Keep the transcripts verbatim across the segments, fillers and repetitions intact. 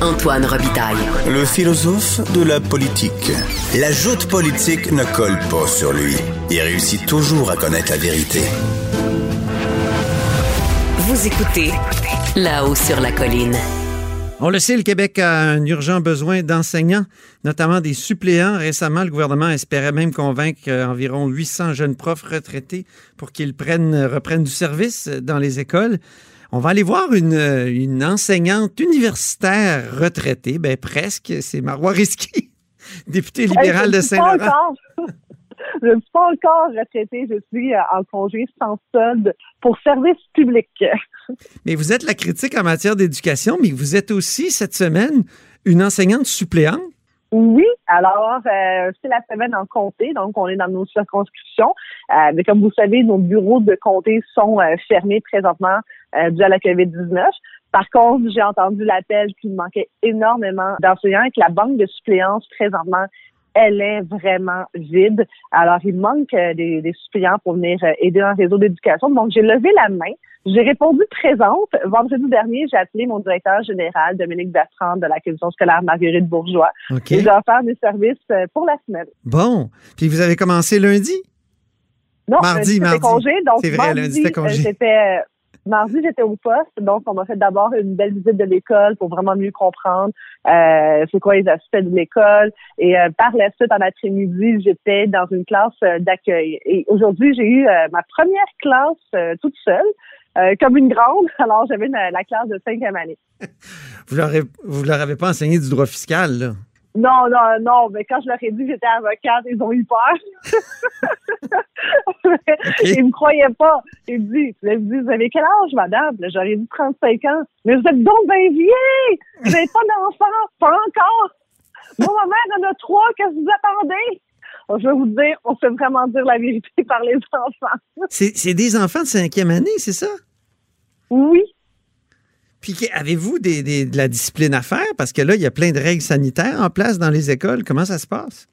Antoine Robitaille. Le philosophe de la politique. La joute politique ne colle pas sur lui. Il réussit toujours à connaître la vérité. Vous écoutez Là-haut sur la colline. On le sait, le Québec a un urgent besoin d'enseignants, notamment des suppléants. Récemment, le gouvernement espérait même convaincre environ huit cents jeunes profs retraités pour qu'ils prennent, reprennent du service dans les écoles. On va aller voir une, une enseignante universitaire retraitée, ben presque, c'est Marwah Rizqy, députée libérale hey, de Saint-Laurent. Je ne suis pas encore retraitée, je suis en congé sans solde pour service public. Mais vous êtes la critique en matière d'éducation, mais vous êtes aussi, cette semaine, une enseignante suppléante. Oui, alors euh, c'est la semaine en comté, donc on est dans nos circonscriptions. Euh, mais comme vous savez, nos bureaux de comté sont euh, fermés présentement euh, dû à la covid dix-neuf. Par contre, j'ai entendu l'appel qu'il manquait énormément d'enseignants et que la banque de suppléances présentement elle est vraiment vide. Alors, il manque euh, des, des suppléants pour venir euh, aider dans le réseau d'éducation. Donc, j'ai levé la main. J'ai répondu présente. Vendredi dernier, j'ai appelé mon directeur général, Dominique Bertrand, de la Commission scolaire Marguerite-Bourgeoys. Okay. Et j'ai offert mes services euh, pour la semaine. Bon. Puis, vous avez commencé lundi? Non, mardi, mardi. C'était congé. Donc, c'est vrai, mardi, lundi, c'était congé. Euh, c'était, euh, Mardi, j'étais au poste, donc on m'a fait d'abord une belle visite de l'école pour vraiment mieux comprendre euh, c'est quoi les aspects de l'école. Et euh, par la suite, en après-midi, j'étais dans une classe euh, d'accueil. Et aujourd'hui, j'ai eu euh, ma première classe euh, toute seule, euh, comme une grande. Alors, j'avais une, la classe de cinquième année. Vous leur avez, vous leur avez pas enseigné du droit fiscal, là? Non, non, non, mais quand je leur ai dit que j'étais avocate, ils ont eu peur. Okay. Ils me croyaient pas. Ils me disent, vous avez quel âge, madame? J'aurais dit trente-cinq ans. Mais vous êtes donc bien vieille! Vous n'avez pas d'enfant, pas encore! Moi, ma mère en a trois, qu'est-ce que vous attendez? Je vais vous dire, on sait vraiment dire la vérité par les enfants. c'est, c'est des enfants de cinquième année, c'est ça? Oui. Puis, avez-vous des, des, de la discipline à faire? Parce que là, il y a plein de règles sanitaires en place dans les écoles. Comment ça se passe?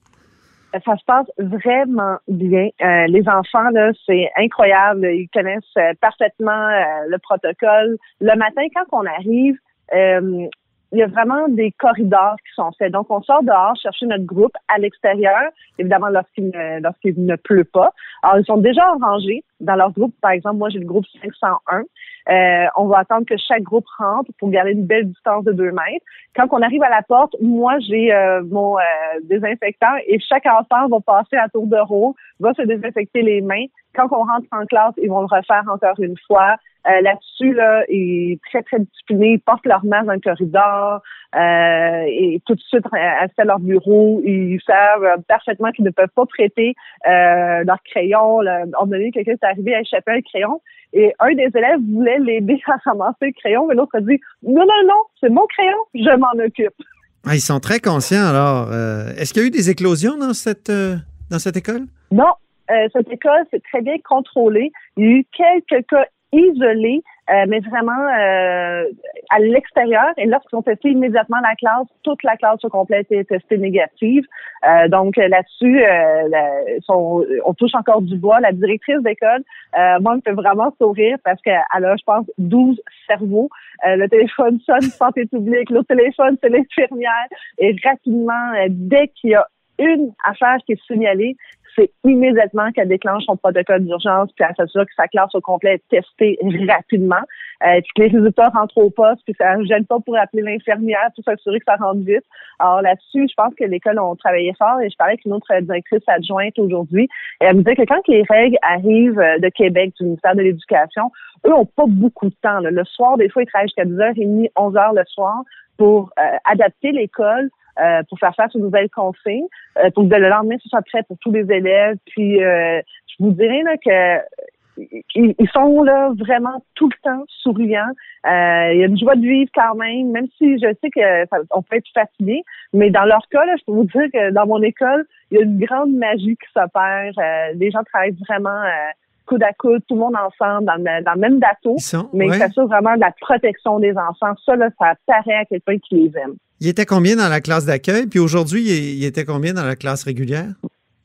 Ça se passe vraiment bien. Euh, les enfants, là, c'est incroyable. Ils connaissent euh, parfaitement euh, le protocole. Le matin, quand on arrive, euh, il y a vraiment des corridors qui sont faits. Donc, on sort dehors chercher notre groupe à l'extérieur, évidemment lorsqu'il ne, lorsqu'il ne pleut pas. Alors, ils sont déjà rangés dans leur groupe. Par exemple, moi, j'ai le groupe cinq cent un. Euh, on va attendre que chaque groupe rentre pour garder une belle distance de deux mètres. Quand on arrive à la porte, moi, j'ai euh, mon euh, désinfectant et chaque enfant va passer à tour de rôle, va se désinfecter les mains. Quand on rentre en classe, ils vont le refaire encore une fois. Euh, là-dessus, là, ils sont très, très disciplinés. Ils portent leur masque dans le corridor euh, et tout de suite, accès à leur bureau. Ils savent parfaitement qu'ils ne peuvent pas prêter euh, leur crayon. Là. On me dit que quelqu'un est arrivé à échapper un crayon et un des élèves voulait l'aider à ramasser le crayon, mais l'autre a dit « Non, non, non, c'est mon crayon, je m'en occupe. » Ah, ils sont très conscients, alors. Euh, est-ce qu'il y a eu des éclosions dans cette, euh, dans cette école? Non. Euh, cette école, c'est très bien contrôlé. Il y a eu quelques cas isolés, euh, mais vraiment euh, à l'extérieur. Et lorsqu'ils ont testé immédiatement la classe, toute la classe au complet a été testée négative. Euh, donc là-dessus, euh, là, son, on touche encore du bois. La directrice d'école, euh, moi, elle me fait vraiment sourire parce qu'elle a, je pense, douze cerveaux. Euh, le téléphone sonne santé publique, l'autre téléphone, c'est l'infirmière. Et rapidement, euh, dès qu'il y a une affaire qui est signalée, c'est immédiatement qu'elle déclenche son protocole d'urgence puis elle s'assure que sa classe au complet est testée rapidement. Euh, puis que les résultats rentrent au poste puis ça ne gêne pas pour appeler l'infirmière pour s'assurer que ça rentre vite. Alors là-dessus, je pense que l'école a travaillé fort et je parlais avec une autre directrice adjointe aujourd'hui. Et elle me disait que quand les règles arrivent de Québec, du ministère de l'Éducation, eux n'ont pas beaucoup de temps. Là. Le soir, des fois, ils travaillent jusqu'à dix heures trente, onze heures le soir pour euh, adapter l'école Euh, pour faire face aux nouvelles consignes, euh, pour que le lendemain, ce soit prêt pour tous les élèves. Puis, euh, je vous dirais là, que ils, ils sont là vraiment tout le temps souriants. Euh, il y a une joie de vivre quand même, même si je sais que ça, on peut être fatigué. Mais dans leur cas, là, je peux vous dire que dans mon école, il y a une grande magie qui s'opère. Euh, les gens travaillent vraiment euh, coude à coude, tout le monde ensemble, dans le, dans le même bateau. Ils sont, mais ouais. Ça assure vraiment de la protection des enfants. Ça, là, ça paraît à quel point ils les aiment. Il était combien dans la classe d'accueil? Puis aujourd'hui, il était combien dans la classe régulière?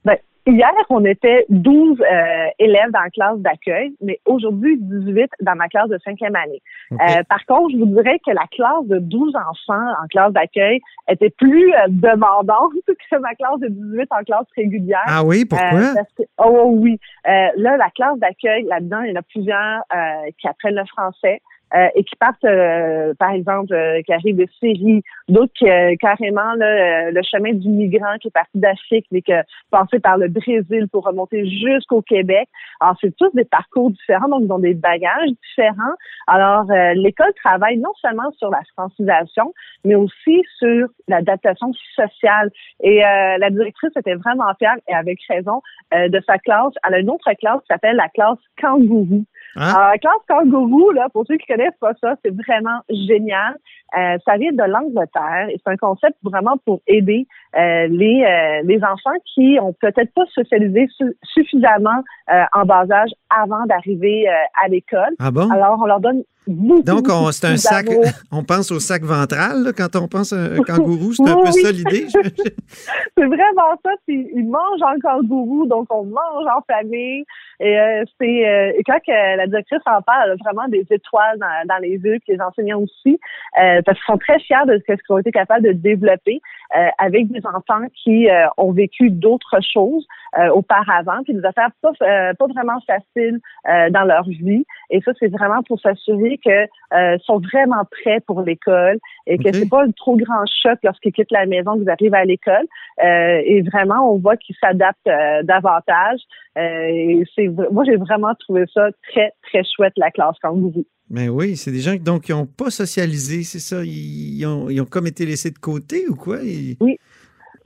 Ben, Hier, on était douze euh, élèves dans la classe d'accueil, mais aujourd'hui, dix-huit dans ma classe de cinquième année. Okay. Euh, par contre, je vous dirais que la classe de douze enfants en classe d'accueil était plus euh, demandante que ma classe de dix-huit en classe régulière. Ah oui, pourquoi? Euh, parce que, oh oui, euh, là, la classe d'accueil, là-dedans, il y en a plusieurs euh, qui apprennent le français. Euh, et qui partent, euh, par exemple, euh, qui arrivent de Syrie, d'autres qui, euh, carrément, là, euh, le chemin du migrant qui est parti d'Afrique, mais qui a passé par le Brésil pour remonter jusqu'au Québec. Alors, c'est tous des parcours différents, donc ils ont des bagages différents. Alors, euh, l'école travaille non seulement sur la francisation, mais aussi sur l'adaptation sociale. Et euh, la directrice était vraiment fière, et avec raison, euh, de sa classe. Elle a une autre classe qui s'appelle la classe Kangourou. Hein? Alors, la classe Kangourou, là, pour ceux qui connaissent pas ça, c'est vraiment génial. Euh, ça vient de l'Angleterre et c'est un concept vraiment pour aider euh, les euh, les enfants qui ont peut-être pas socialisé su- suffisamment euh, en bas âge avant d'arriver euh, à l'école. Ah bon? Alors, on leur donne beaucoup. Donc, on, c'est un sac, on pense au sac ventral, là, quand on pense à un kangourou, c'est un oui. peu ça l'idée. C'est vraiment ça, c'est, ils mangent en kangourou, donc on mange en famille. Et, euh, c'est, euh, et quand euh, la directrice en parle, elle a vraiment des étoiles dans, dans les yeux, puis les enseignants aussi, euh, parce qu'ils sont très fiers de ce qu'ils ont été capables de développer euh, avec des enfants qui euh, ont vécu d'autres choses euh, auparavant, puis des affaires pas, euh, pas vraiment faciles euh, dans leur vie. Et ça, c'est vraiment pour s'assurer que euh, sont vraiment prêts pour l'école et que okay. c'est pas un trop grand choc lorsqu'ils quittent la maison, qu'ils arrivent à l'école. Euh, et vraiment, on voit qu'ils s'adaptent euh, davantage. Euh, et c'est, moi, j'ai vraiment trouvé ça très, très chouette, la classe Kangourou. Mais oui, c'est des gens donc, qui n'ont pas socialisé, c'est ça? Ils ont, ils ont comme été laissés de côté ou quoi? Ils... Oui.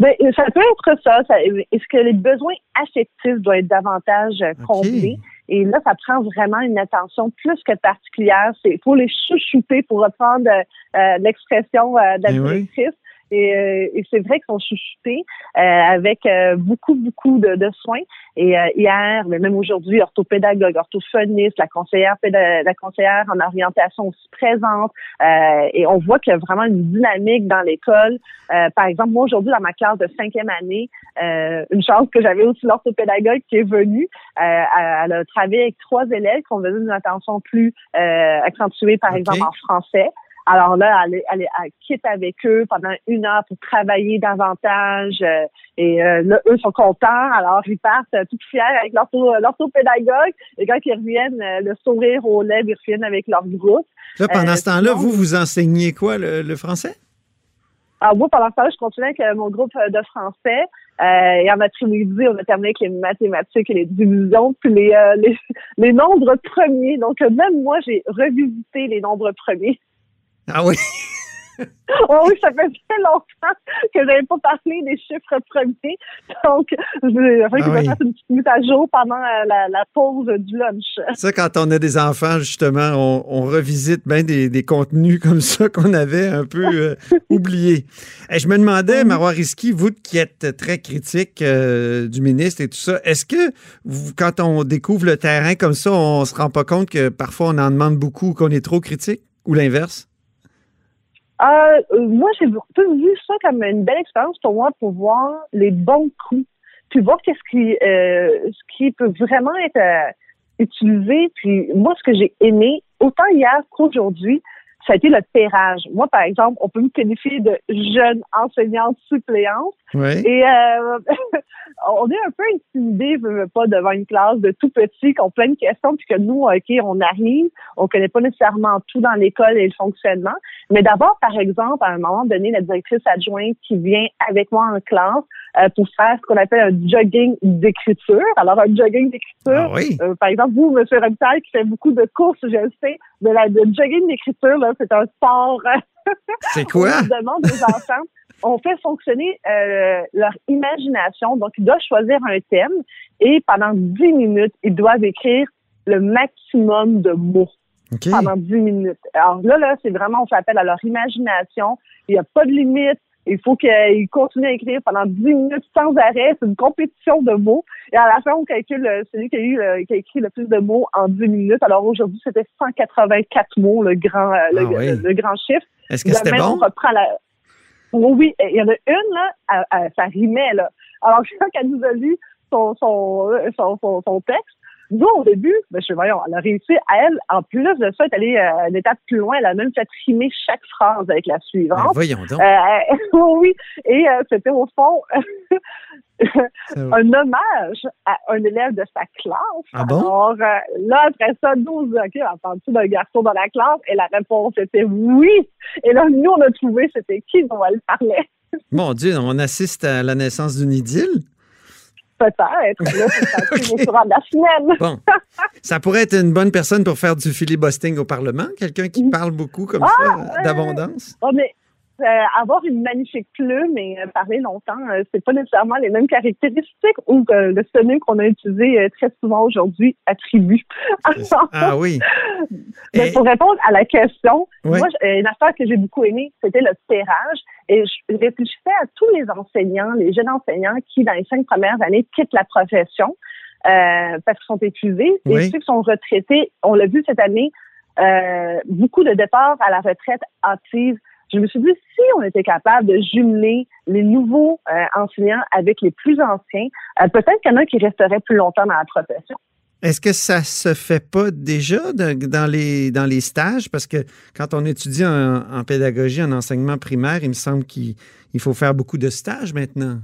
Ben, ça peut être ça. ça. Est-ce que les besoins affectifs doivent être davantage comblés? Okay. Et là, ça prend vraiment une attention plus que particulière. Il faut les chouchouter, pour reprendre euh, l'expression euh, de la directrice. Oui. Et, euh, et c'est vrai qu'ils sont chouchoutés euh, avec euh, beaucoup, beaucoup de, de soins. Et euh, hier, mais même aujourd'hui, orthopédagogue, orthophoniste, la conseillère péda- la conseillère en orientation aussi présente. Euh, et on voit qu'il y a vraiment une dynamique dans l'école. Euh, par exemple, moi, aujourd'hui, dans ma classe de cinquième année, euh, une chance que j'avais aussi l'orthopédagogue qui est venue. Euh, elle a travaillé avec trois élèves qui ont besoin d'une attention plus euh, accentuée, par okay. exemple, en français. Alors là, elle, elle, elle quitte avec eux pendant une heure pour travailler davantage. Euh, et euh, là, eux sont contents. Alors, ils partent euh, toutes fiers avec l'ortho, l'orthopédagogue. Et quand ils reviennent, euh, le sourire aux lèvres, ils reviennent avec leur groupe. Là, pendant euh, ce temps-là, donc, vous, vous enseignez quoi, le, le français? Alors, moi, pendant ce temps-là, je continue avec euh, mon groupe de français. Euh, et en après-midi, on a terminé avec les mathématiques et les divisions, puis les, euh, les, les nombres premiers. Donc, même moi, j'ai revisité les nombres premiers. Ah oui? Oh oui, ça fait très longtemps que je n'avais pas parlé des chiffres premiers. Donc, je vais, enfin, ah je vais oui. faire une petite mise à jour pendant la, la pause du lunch. Ça, quand on a des enfants, justement, on, on revisite bien des, des contenus comme ça qu'on avait un peu euh, oubliés. Et je me demandais, Marwah Rizqy, vous qui êtes très critique euh, du ministre et tout ça, est-ce que vous, quand on découvre le terrain comme ça, on ne se rend pas compte que parfois on en demande beaucoup, qu'on est trop critique? Ou l'inverse? Euh, moi, j'ai plutôt vu ça comme une belle expérience pour moi pour voir les bons coups, puis voir qu'est-ce qui, euh, ce qui peut vraiment être euh, utilisé. Puis moi, ce que j'ai aimé, autant hier qu'aujourd'hui, ça a été le pairage. Moi, par exemple, on peut me qualifier de jeune enseignante suppléante. Oui. Et euh, on est un peu intimidé, je veux pas, devant une classe de tout petits qui ont plein de questions, puis que nous, OK, on arrive, on connaît pas nécessairement tout dans l'école et le fonctionnement. Mais d'abord, par exemple, à un moment donné, la directrice adjointe qui vient avec moi en classe euh, pour faire ce qu'on appelle un jogging d'écriture. Alors, un jogging d'écriture, ah oui. euh, par exemple, vous, M. Robitaille, qui fait beaucoup de courses, je le sais, mais la de jogging d'écriture, là, c'est un sport. C'est quoi? On demande aux enfants. On fait fonctionner euh, leur imagination. Donc, ils doivent choisir un thème et pendant dix minutes, ils doivent écrire le maximum de mots. Okay. Pendant dix minutes. Alors là, là, c'est vraiment, on fait appel à leur imagination. Il n'y a pas de limite. Il faut qu'ils continuent à écrire pendant dix minutes sans arrêt. C'est une compétition de mots. Et à la fin, on calcule celui qui a, eu le, qui a écrit le plus de mots en dix minutes. Alors aujourd'hui, c'était cent quatre-vingt-quatre mots, le grand, le, ah oui. le, le grand chiffre. Est-ce que demain, c'était bon? On reprend la... Oui, il y en a une, là, elle, elle, ça rimait, là. Alors, quand elle nous a lu son, son, son, son, son texte. Nous, au début, ben, je sais, voyons, elle a réussi à elle, en plus de ça, elle est allée euh, une étape plus loin, elle a même fait rimer chaque phrase avec la suivante. Ben, voyons donc. Euh, euh, oui, et euh, c'était au fond un hommage à un élève de sa classe. Ah bon? Alors, euh, là, après ça, nous, on se dit, OK, entends-tu d'un garçon dans la classe? Et la réponse était oui. Et là, nous, on a trouvé c'était qui dont elle parlait. Mon Dieu, on assiste à la naissance d'une idylle? Peut-être. Là, c'est okay. Au courant de la semaine. Bon. Ça pourrait être une bonne personne pour faire du filibustering au Parlement, quelqu'un qui parle beaucoup comme ah, ça, euh, d'abondance. Oh, mais euh, avoir une magnifique plume et euh, parler longtemps, euh, c'est pas nécessairement les mêmes caractéristiques ou euh, le synonyme qu'on a utilisé euh, très souvent aujourd'hui, attribut. Ah oui. Mais et... pour répondre à la question, oui. moi, une affaire que j'ai beaucoup aimée, c'était le serrage. Et je réfléchissais à tous les enseignants, les jeunes enseignants qui, dans les cinq premières années, quittent la profession euh, parce qu'ils sont épuisés. Oui. Et ceux qui sont retraités, on l'a vu cette année, euh, beaucoup de départs à la retraite hâtive. Je me suis dit, si on était capable de jumeler les nouveaux euh, enseignants avec les plus anciens, euh, peut-être qu'il y en a qui resteraient plus longtemps dans la profession. Est-ce que ça se fait pas déjà de, dans les dans les stages? Parce que quand on étudie en, en pédagogie, en enseignement primaire, il me semble qu'il il faut faire beaucoup de stages maintenant.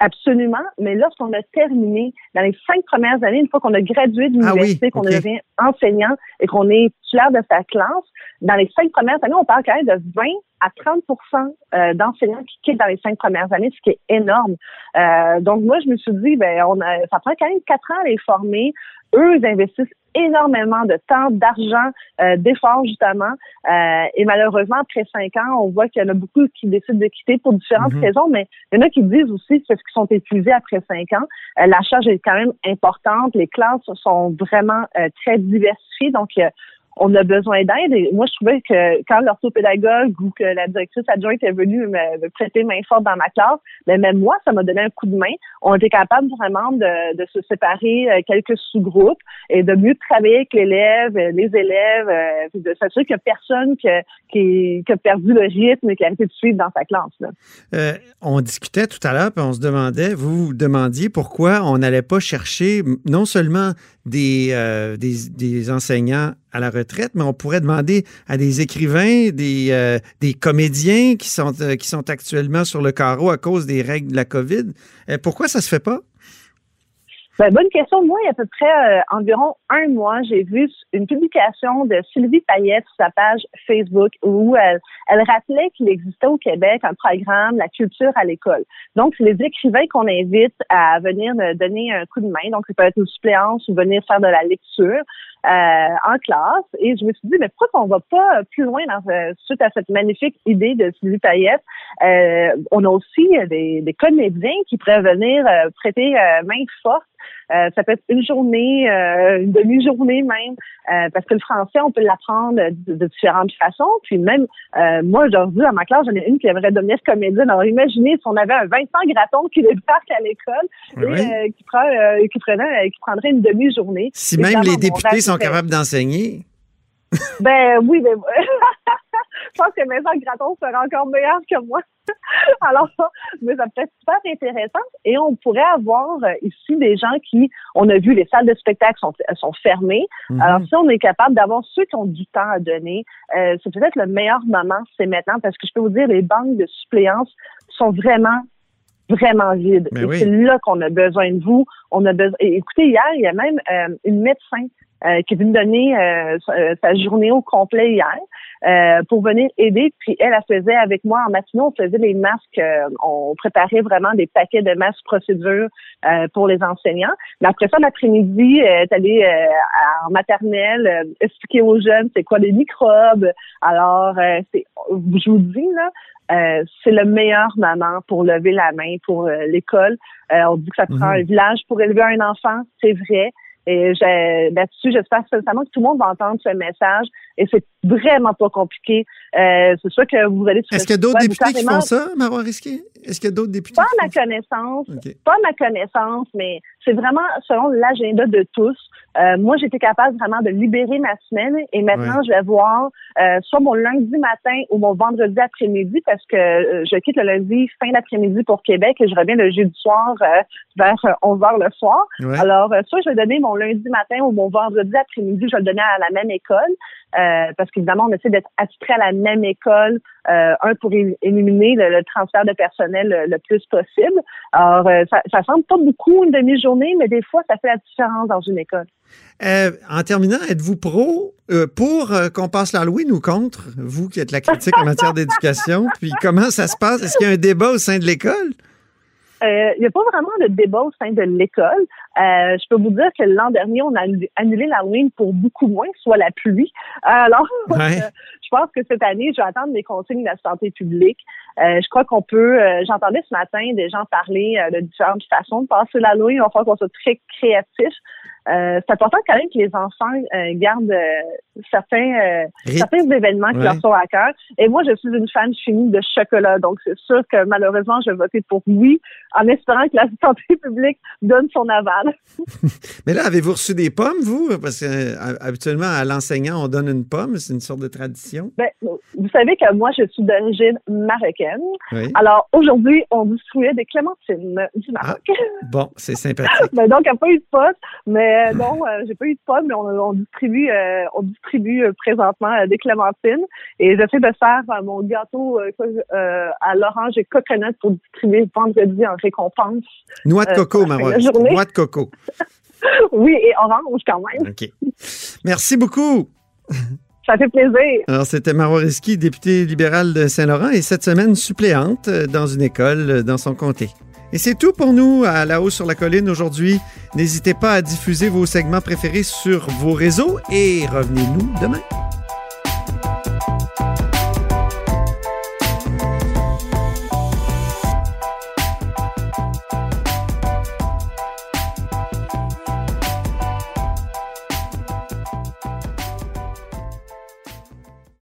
Absolument. Mais lorsqu'on a terminé, dans les cinq premières années, une fois qu'on a gradué de l'université, ah oui, qu'on okay. devient enseignant et qu'on est titulaire de sa classe, dans les cinq premières années, on parle quand même de vingt à trente pour cent d'enseignants qui quittent dans les cinq premières années, ce qui est énorme. Euh, donc, moi, je me suis dit, ben, on a, ça prend quand même quatre ans à les former. Eux, ils investissent énormément de temps, d'argent, euh, d'efforts justement. Euh, et malheureusement, après cinq ans, on voit qu'il y en a beaucoup qui décident de quitter pour différentes mm-hmm. raisons, mais il y en a qui disent aussi que c'est ce qu'ils sont épuisés après cinq ans. Euh, la charge est quand même importante. Les classes sont vraiment euh, très diversifiées, donc euh, on a besoin d'aide. Et moi, je trouvais que quand l'orthopédagogue ou que la directrice adjointe est venue me, me prêter main forte dans ma classe, mais même moi, ça m'a donné un coup de main. On était capable vraiment de, de se séparer quelques sous-groupes et de mieux travailler avec l'élève, les élèves, de s'assurer qu'il n'y a personne qui, qui, qui a perdu le rythme et qui a arrêté de suivre dans sa classe. Là. Euh, on discutait tout à l'heure, puis on se demandait, vous vous demandiez pourquoi on n'allait pas chercher non seulement des, euh, des, des enseignants à la retraite, mais on pourrait demander à des écrivains, des, euh, des comédiens qui sont, euh, qui sont actuellement sur le carreau à cause des règles de la COVID. Euh, pourquoi ça se fait pas? Ben, bonne question. Moi, il y a à peu près euh, environ un mois, j'ai vu une publication de Sylvie Payette sur sa page Facebook où elle, elle rappelait qu'il existait au Québec un programme, la culture à l'école. Donc, c'est les écrivains qu'on invite à venir donner un coup de main. Donc, ça peut être une suppléance ou venir faire de la lecture euh, en classe. Et je me suis dit, mais pourquoi on va pas plus loin dans, euh, suite à cette magnifique idée de Sylvie Payette? Euh, on a aussi des, des comédiens qui pourraient venir euh, prêter euh, main forte. Euh, ça peut être une journée, euh, une demi-journée même, euh, parce que le français, on peut l'apprendre de, de différentes façons. Puis même, euh, moi, aujourd'hui, dans ma classe, j'en ai une qui aimerait devenir comédienne. Alors, imaginez si on avait un Vincent Gratton qui débarque à l'école oui. et euh, qui, prend, euh, qui, prenait, euh, qui prendrait une demi-journée. Si même les députés sont capables d'enseigner. Ben oui, ben... Je pense que Vincent Gratton sera encore meilleur que moi. Alors, mais ça peut être super intéressant. Et on pourrait avoir ici des gens qui, on a vu, les salles de spectacle sont, sont fermées. Mm-hmm. Alors, si on est capable d'avoir ceux qui ont du temps à donner, euh, c'est peut-être le meilleur moment, c'est maintenant, parce que je peux vous dire, les banques de suppléance sont vraiment vraiment vide. Mais et oui. c'est là qu'on a besoin de vous. On a besoin. Et écoutez, hier, il y a même euh, une médecin euh, qui est venue donner euh, sa journée au complet hier euh, pour venir aider. Puis elle, elle faisait avec moi en matinée, on faisait des masques. Euh, on préparait vraiment des paquets de masques procédures euh, pour les enseignants. Mais après ça, l'après-midi, elle est allée euh, en maternelle euh, expliquer aux jeunes c'est quoi les microbes. Alors, euh, c'est, je vous dis, là, Euh, c'est le meilleur moment pour lever la main pour euh, l'école. Euh, on dit que ça prend mmh. un village pour élever un enfant, c'est vrai. Et j'ai, là-dessus, j'espère sincèrement que tout le monde va entendre ce message. Et c'est vraiment pas compliqué. Euh, c'est sûr que vous allez... Est-ce qu'il y a d'autres députés qui font ça, Marwah Rizqy? Est-ce qu'il y a d'autres députés? Pas à ma connaissance, okay. pas à ma connaissance, mais c'est vraiment selon l'agenda de tous. Euh, moi, j'étais capable vraiment de libérer ma semaine et maintenant, ouais. je vais voir euh, soit mon lundi matin ou mon vendredi après-midi parce que euh, je quitte le lundi fin d'après-midi pour Québec et je reviens le jeudi soir euh, vers onze heures le soir. Ouais. Alors, euh, soit je vais donner mon lundi matin ou mon vendredi après-midi, je vais le donner à la même école euh, parce qu'évidemment, on essaie d'être attitré à la même école, euh, un pour é- éliminer le, le transfert de personnel le, le plus possible. Alors, euh, ça, ça semble pas beaucoup une demi-journée, mais des fois, ça fait la différence dans une école. Euh, en terminant, êtes-vous pro euh, pour euh, qu'on passe l'Halloween ou contre, vous qui êtes la critique en matière d'éducation? Puis comment ça se passe? Est-ce qu'il y a un débat au sein de l'école? Euh, il n'y a pas vraiment de débat au sein de l'école. Euh, je peux vous dire que l'an dernier, on a annulé l'Halloween pour beaucoup moins, soit la pluie. Alors, ouais. euh, je pense que cette année, je vais attendre les consignes de la santé publique. Euh, je crois qu'on peut... Euh, j'entendais ce matin des gens parler euh, de différentes façons de passer l'Halloween. Il va falloir qu'on soit très créatifs. Euh, c'est important quand même que les enfants euh, gardent euh, certains, euh, certains événements qui ouais. leur sont à cœur. Et moi, je suis une fan finie de chocolat, donc c'est sûr que malheureusement, je vais voter pour oui, en espérant que la santé publique donne son aval. Mais là, avez-vous reçu des pommes, vous? Parce que euh, habituellement, à l'enseignant, on donne une pomme, c'est une sorte de tradition. Ben, vous savez que moi, je suis d'origine marocaine. Oui. Alors, aujourd'hui, on distribuait des clémentines du Maroc. Ah, bon, c'est sympathique. Ben, donc, il n'y a pas eu de pote, mais Euh, non, euh, j'ai pas eu de pommes, mais on, on distribue, euh, on distribue euh, présentement euh, des clémentines et j'essaie de faire euh, mon gâteau euh, euh, à l'orange et coconut pour distribuer vendredi en récompense. Noix de euh, coco, Marwah. Noix de coco. Oui, et orange quand même. OK. Merci beaucoup. Ça fait plaisir. Alors, c'était Marwah Rizqy, députée libérale de Saint-Laurent et cette semaine suppléante dans une école dans son comté. Et c'est tout pour nous à La Haut sur la Colline aujourd'hui. N'hésitez pas à diffuser vos segments préférés sur vos réseaux et revenez-nous demain.